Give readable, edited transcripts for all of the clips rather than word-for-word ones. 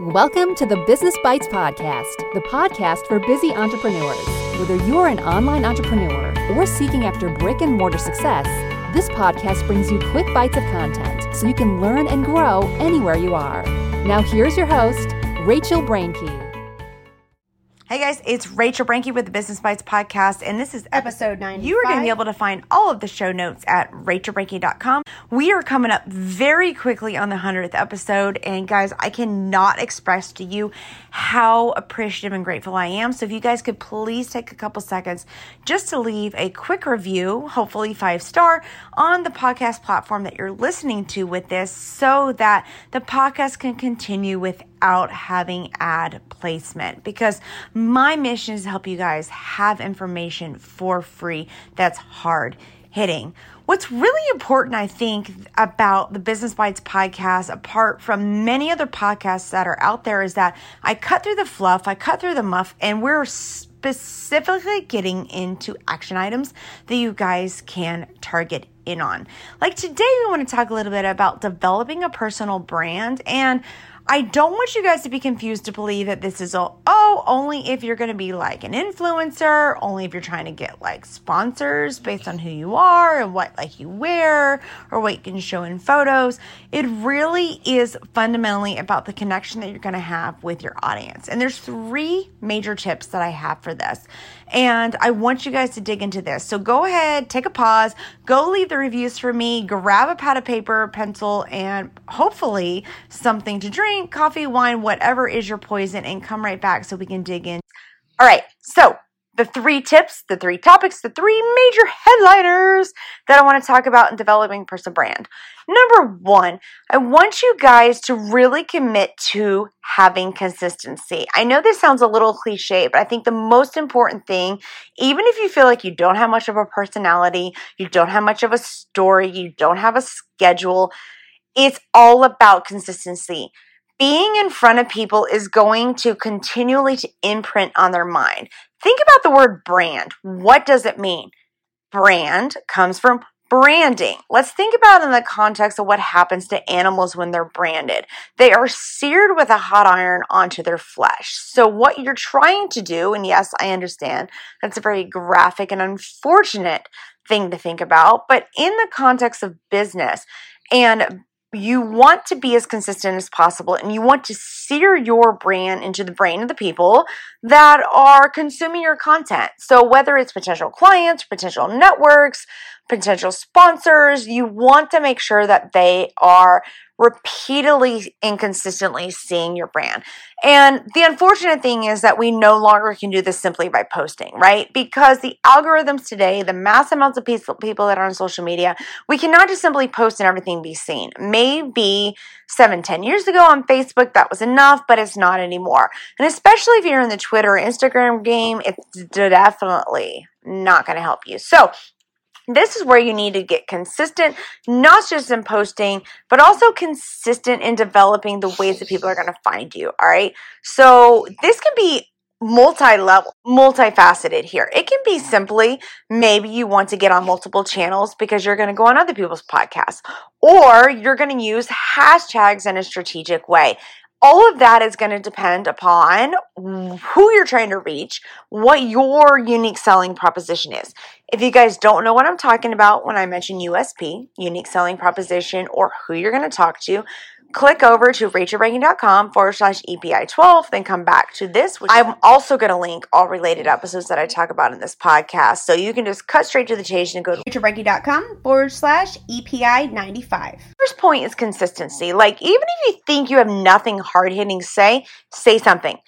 Welcome to the Business Bites Podcast, the podcast for busy entrepreneurs. Whether you're an online entrepreneur or seeking after brick and mortar success, this podcast brings you quick bites of content so you can learn and grow anywhere you are. Now here's your host, Rachel Brankey. Hey guys, it's Rachel Brankey with the Business Bites Podcast, and this is episode 95. You are going to be able to find all of the show notes at RachelBrankey.com. We are coming up very quickly on the 100th episode, and guys, I cannot express to you how appreciative and grateful I am. So if you guys could please take a couple seconds just to leave a quick review, hopefully 5-star, on the podcast platform that you're listening to with this so that the podcast can continue without having ad placement, because my mission is to help you guys have information for free that's hard hitting. What's really important, I think, about the Business Bites podcast, apart from many other podcasts that are out there, is that I cut through the fluff, I cut through the muff, and we're specifically getting into action items that you guys can target in on. Like today, we want to talk a little bit about developing a personal brand, and I don't want you guys to be confused to believe that this is all, only if you're going to be like an influencer, only if you're trying to get like sponsors based on who you are and what like you wear or what you can show in photos. It really is fundamentally about the connection that you're going to have with your audience. And there's 3 major tips that I have for this. And I want you guys to dig into this. So go ahead, take a pause, go leave the reviews for me, grab a pad of paper, pencil, and hopefully something to drink, coffee, wine, whatever is your poison, and come right back so we can dig in. All right, so the 3 tips, the 3 topics, the 3 major headliners that I want to talk about in developing personal brand. Number 1, I want you guys to really commit to having consistency. I know this sounds a little cliche, but I think the most important thing, even if you feel like you don't have much of a personality, you don't have much of a story, you don't have a schedule, it's all about consistency. Being in front of people is going to continually to imprint on their mind. Think about the word brand. What does it mean? Brand comes from branding. Let's think about it in the context of what happens to animals when they're branded. They are seared with a hot iron onto their flesh. So what you're trying to do, and yes, I understand, that's a very graphic and unfortunate thing to think about, but in the context of business and you want to be as consistent as possible, and you want to sear your brand into the brain of the people that are consuming your content. So whether it's potential clients, potential networks, potential sponsors, you want to make sure that they are repeatedly and consistently seeing your brand. And the unfortunate thing is that we no longer can do this simply by posting, right? Because the algorithms today, the mass amounts of people that are on social media, we cannot just simply post and everything be seen. Maybe 7-10 years ago on Facebook, that was enough, but it's not anymore. And especially if you're in the Twitter or Instagram game, it's definitely not going to help you. So this is where you need to get consistent, not just in posting, but also consistent in developing the ways that people are going to find you, all right? So this can be multi-level, multifaceted here. It can be simply maybe you want to get on multiple channels because you're going to go on other people's podcasts, or you're going to use hashtags in a strategic way. All of that is going to depend upon who you're trying to reach, what your unique selling proposition is. If you guys don't know what I'm talking about when I mention USP, unique selling proposition, or who you're going to talk to, click over to RachelBrankey.com/EPI12, then come back to this, which I'm also going to link all related episodes that I talk about in this podcast. So you can just cut straight to the chase and go to RachelBrankey.com/EPI95. First point is consistency. Like, even if you think you have nothing hard-hitting to say something.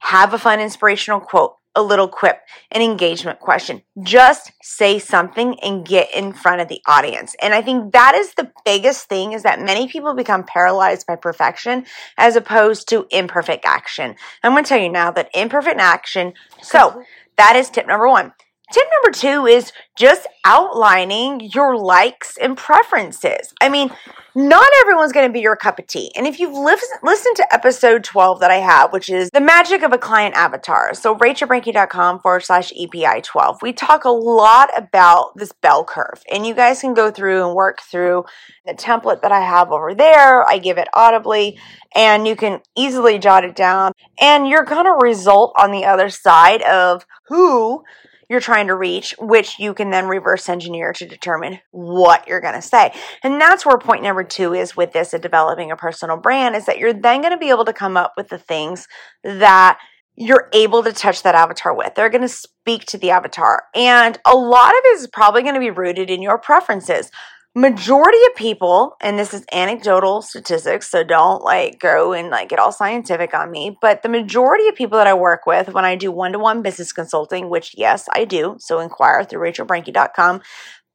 Have a fun, inspirational quote, a little quip, an engagement question. Just say something and get in front of the audience. And I think that is the biggest thing, is that many people become paralyzed by perfection as opposed to imperfect action. I'm going to tell you now that imperfect action. So that is tip number 1. Tip number 2 is just outlining your likes and preferences. I mean, Not everyone's going to be your cup of tea. And if you've listened to episode 12 that I have, which is the magic of a client avatar, so RachelBrankey.com/EPI12, we talk a lot about this bell curve. And you guys can go through and work through the template that I have over there. I give it audibly, and you can easily jot it down. And you're going to result on the other side of who you're trying to reach, which you can then reverse engineer to determine what you're going to say. And that's where point number 2 is with this, developing a personal brand, is that you're then going to be able to come up with the things that you're able to touch that avatar with. They're going to speak to the avatar. And a lot of it is probably going to be rooted in your preferences. Majority of people, and this is anecdotal statistics, so don't go and get all scientific on me, but the majority of people that I work with when I do one-to-one business consulting, which yes, I do, so inquire through RachelBrankey.com,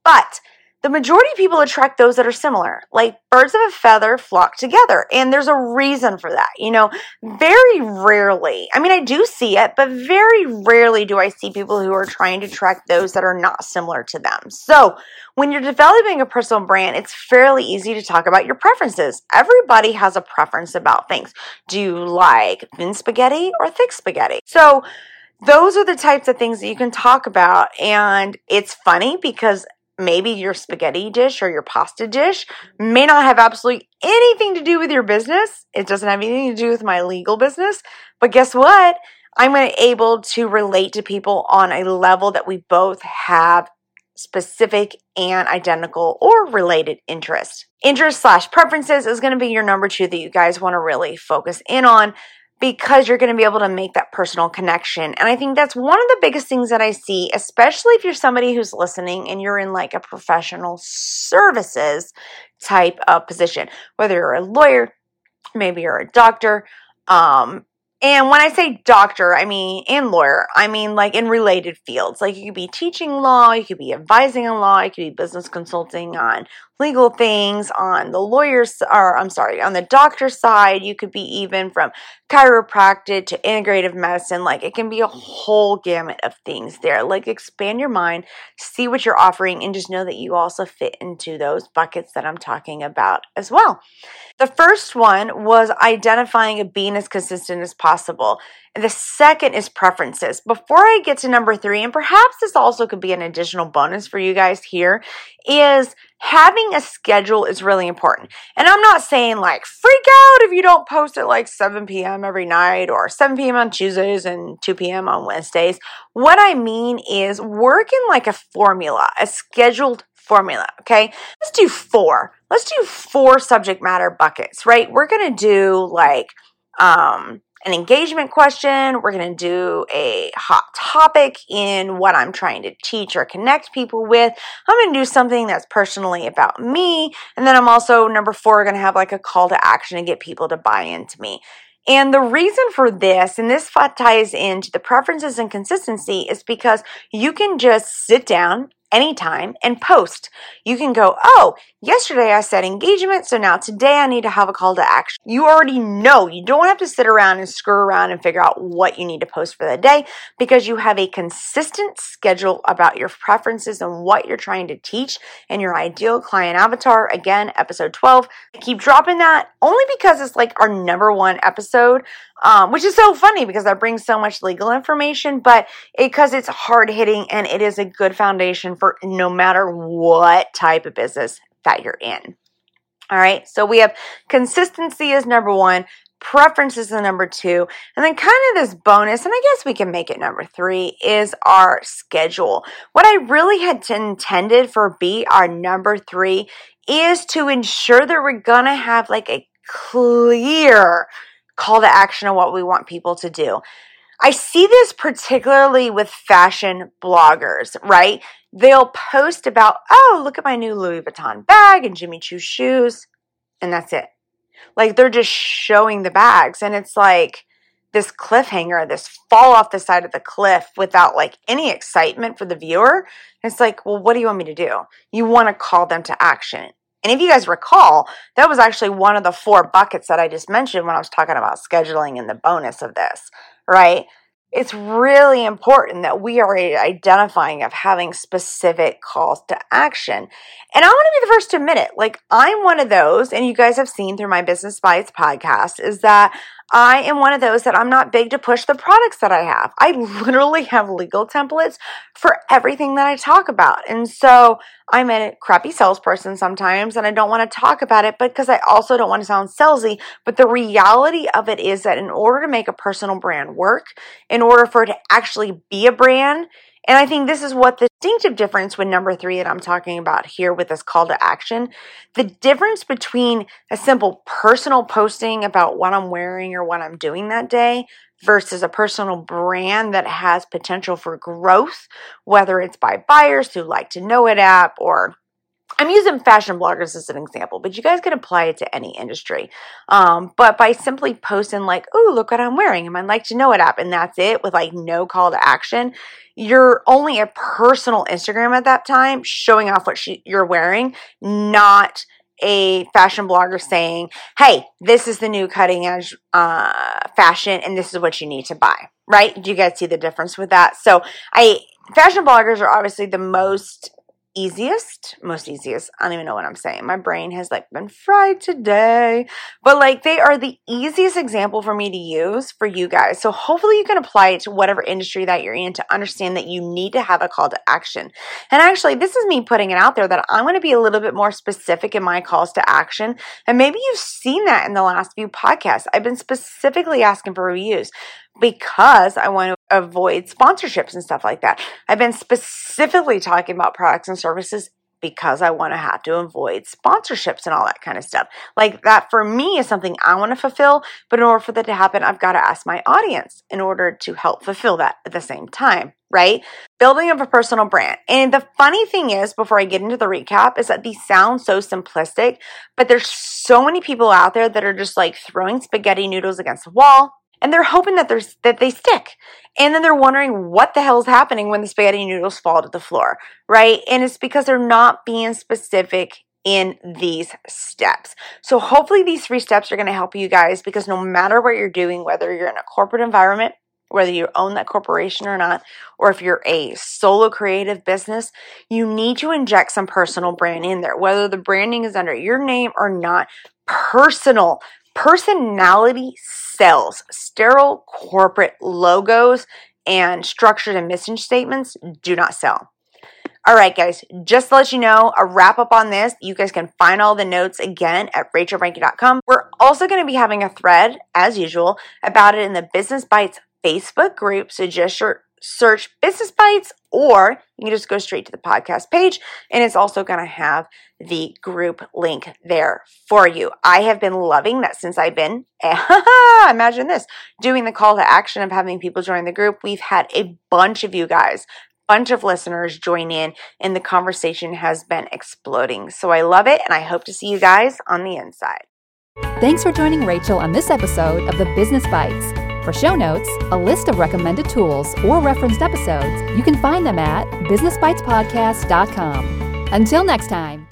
but the majority of people attract those that are similar, like birds of a feather flock together, and there's a reason for that. Very rarely, I do see it, but very rarely do I see people who are trying to attract those that are not similar to them. So when you're developing a personal brand, it's fairly easy to talk about your preferences. Everybody has a preference about things. Do you like thin spaghetti or thick spaghetti? So those are the types of things that you can talk about, and it's funny because maybe your spaghetti dish or your pasta dish may not have absolutely anything to do with your business. It doesn't have anything to do with my legal business. But guess what? I'm able to relate to people on a level that we both have specific and identical or related interests. Interest/preferences is going to be your number 2 that you guys want to really focus in on, because you're going to be able to make that personal connection. And I think that's one of the biggest things that I see, especially if you're somebody who's listening and you're in a professional services type of position, whether you're a lawyer, maybe you're a doctor. And when I say doctor, and lawyer, in related fields. You could be teaching law, you could be advising on law, you could be business consulting on legal things, on the doctor side. You could be even from chiropractic to integrative medicine. It can be a whole gamut of things there. Expand your mind, see what you're offering, and just know that you also fit into those buckets that I'm talking about as well. The first one was identifying and being as consistent as possible. And the second is preferences. Before I get to number 3, and perhaps this also could be an additional bonus for you guys here, is having a schedule is really important. And I'm not saying freak out if you don't post at 7 p.m. every night, or 7 p.m. on Tuesdays and 2 p.m. on Wednesdays. What I mean is work in a formula, a scheduled formula, okay? Let's do 4 subject matter buckets, right? We're going to do an engagement question. We're going to do a hot topic in what I'm trying to teach or connect people with. I'm going to do something that's personally about me. And then I'm also, number 4, going to have a call to action and get people to buy into me. And the reason for this, and this ties into the preferences and consistency, is because you can just sit down anytime and post. You can go, yesterday I said engagement, so now today I need to have a call to action. You already know. You don't have to sit around and screw around and figure out what you need to post for the day, because you have a consistent schedule about your preferences and what you're trying to teach and your ideal client avatar. Again, episode 12. I keep dropping that only because it's our number 1 episode, which is so funny because I bring so much legal information, but because it's hard hitting and it is a good foundation for no matter what type of business that you're in. All right, so we have consistency is number 1, preferences is number 2, and then this bonus, and I guess we can make it number 3, is our schedule. What I really had intended for be our number 3 is to ensure that we're going to have a clear call to action on what we want people to do. I see this particularly with fashion bloggers, right? They'll post about, look at my new Louis Vuitton bag and Jimmy Choo shoes, and that's it. They're just showing the bags, and it's this cliffhanger, this fall off the side of the cliff without any excitement for the viewer. And it's well, what do you want me to do? You want to call them to action. And if you guys recall, that was actually one of the 4 buckets that I just mentioned when I was talking about scheduling in the bonus of this, right? It's really important that we are identifying of having specific calls to action. And I want to be the first to admit it. Like, I'm one of those, and you guys have seen through my Business Bites podcast, is that I am one of those that I'm not big to push the products that I have. I literally have legal templates for everything that I talk about. And so I'm a crappy salesperson sometimes, and I don't want to talk about it because I also don't want to sound salesy. But the reality of it is that in order to make a personal brand work, in order for it to actually be a brand, and I think this is what the distinctive difference with number 3 that I'm talking about here with this call to action, the difference between a simple personal posting about what I'm wearing or what I'm doing that day versus a personal brand that has potential for growth, whether it's by buyers who like to know it app, or I'm using fashion bloggers as an example, but you guys can apply it to any industry. But by simply posting like, oh, look what I'm wearing, and I like to know it app, and that's it, with like no call to action, you're only a personal Instagram at that time showing off what you're wearing, not a fashion blogger saying, hey, this is the new cutting edge fashion, and this is what you need to buy, right? Do you guys see the difference with that? So fashion bloggers are obviously the most easiest. I don't even know what I'm saying. My brain has like been fried today, but like they are the easiest example for me to use for you guys. So hopefully you can apply it to whatever industry that you're in to understand that you need to have a call to action. And actually, this is me putting it out there that I'm going to be a little bit more specific in my calls to action. And maybe you've seen that in the last few podcasts. I've been specifically asking for reviews because I want to avoid sponsorships and stuff like that. I've been specifically talking about products and services because I want to have to avoid sponsorships and all that kind of stuff. Like that for me is something I want to fulfill, but in order for that to happen, I've got to ask my audience in order to help fulfill that at the same time, right? Building up a personal brand. And the funny thing is, before I get into the recap, is that these sound so simplistic, but there's so many people out there that are just like throwing spaghetti noodles against the wall, and they're hoping that they stick. And then they're wondering what the hell is happening when the spaghetti noodles fall to the floor, right? And it's because they're not being specific in these steps. So hopefully these 3 steps are going to help you guys, because no matter what you're doing, whether you're in a corporate environment, whether you own that corporation or not, or if you're a solo creative business, you need to inject some personal brand in there, whether the branding is under your name or not. Personality sells. Sterile corporate logos and structured and mission statements do not sell. All right, guys, just to let you know, a wrap up on this, you guys can find all the notes again at RachelBrankey.com. We're also going to be having a thread, as usual, about it in the Business Bites Facebook group, so just search Business Bites, or you can just go straight to the podcast page, and it's also going to have the group link there for you. I have been loving that since I've been, imagine this, doing the call to action of having people join the group. We've had a bunch of you guys, bunch of listeners join in, and the conversation has been exploding. So I love it, and I hope to see you guys on the inside. Thanks for joining Rachel on this episode of the Business Bites. For show notes, a list of recommended tools, or referenced episodes, you can find them at businessbytespodcast.com. Until next time.